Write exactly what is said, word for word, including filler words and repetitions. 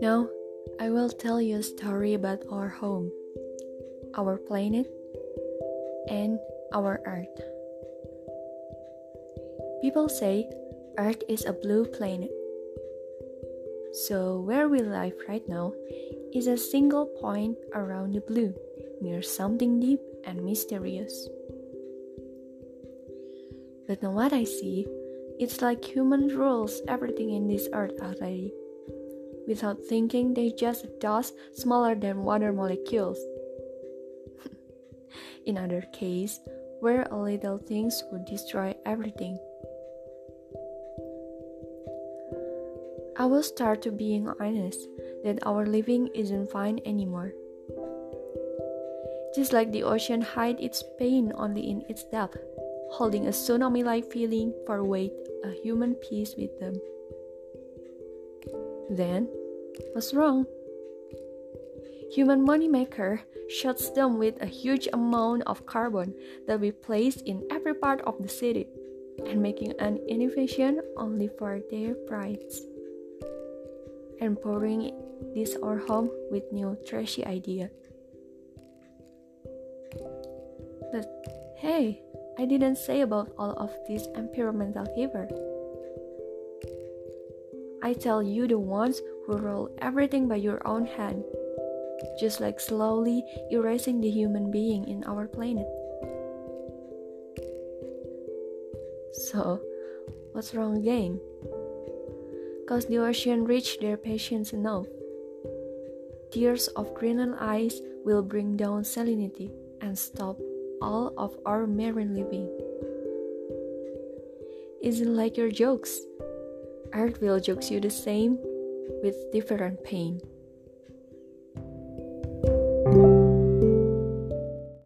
Now, I will tell you a story about our home, our planet, and our Earth. People say Earth is a blue planet. So where we live right now is a single point around the blue, near something deep and mysterious. But now what I see, it's like human rules everything in this earth already. Without thinking, they just dust smaller than water molecules. In other case, where a little things would destroy everything. I will start to being honest that our living isn't fine anymore. Just like the ocean hides its pain only in its depth, holding a tsunami-like feeling far away, a human peace with them. Then, what's wrong? Human moneymaker shuts them with a huge amount of carbon that we place in every part of the city, and making an innovation only for their price, and pouring this our home with new trashy idea. But hey, I didn't say about all of this environmental fever. I tell you the ones who roll everything by your own hand, just like slowly erasing the human being in our planet. So, what's wrong again? Cause the ocean reached their patience enough. Tears of Greenland ice will bring down salinity and stop all of our marine living. Isn't like your jokes. Earth will jokes you the same with different pain.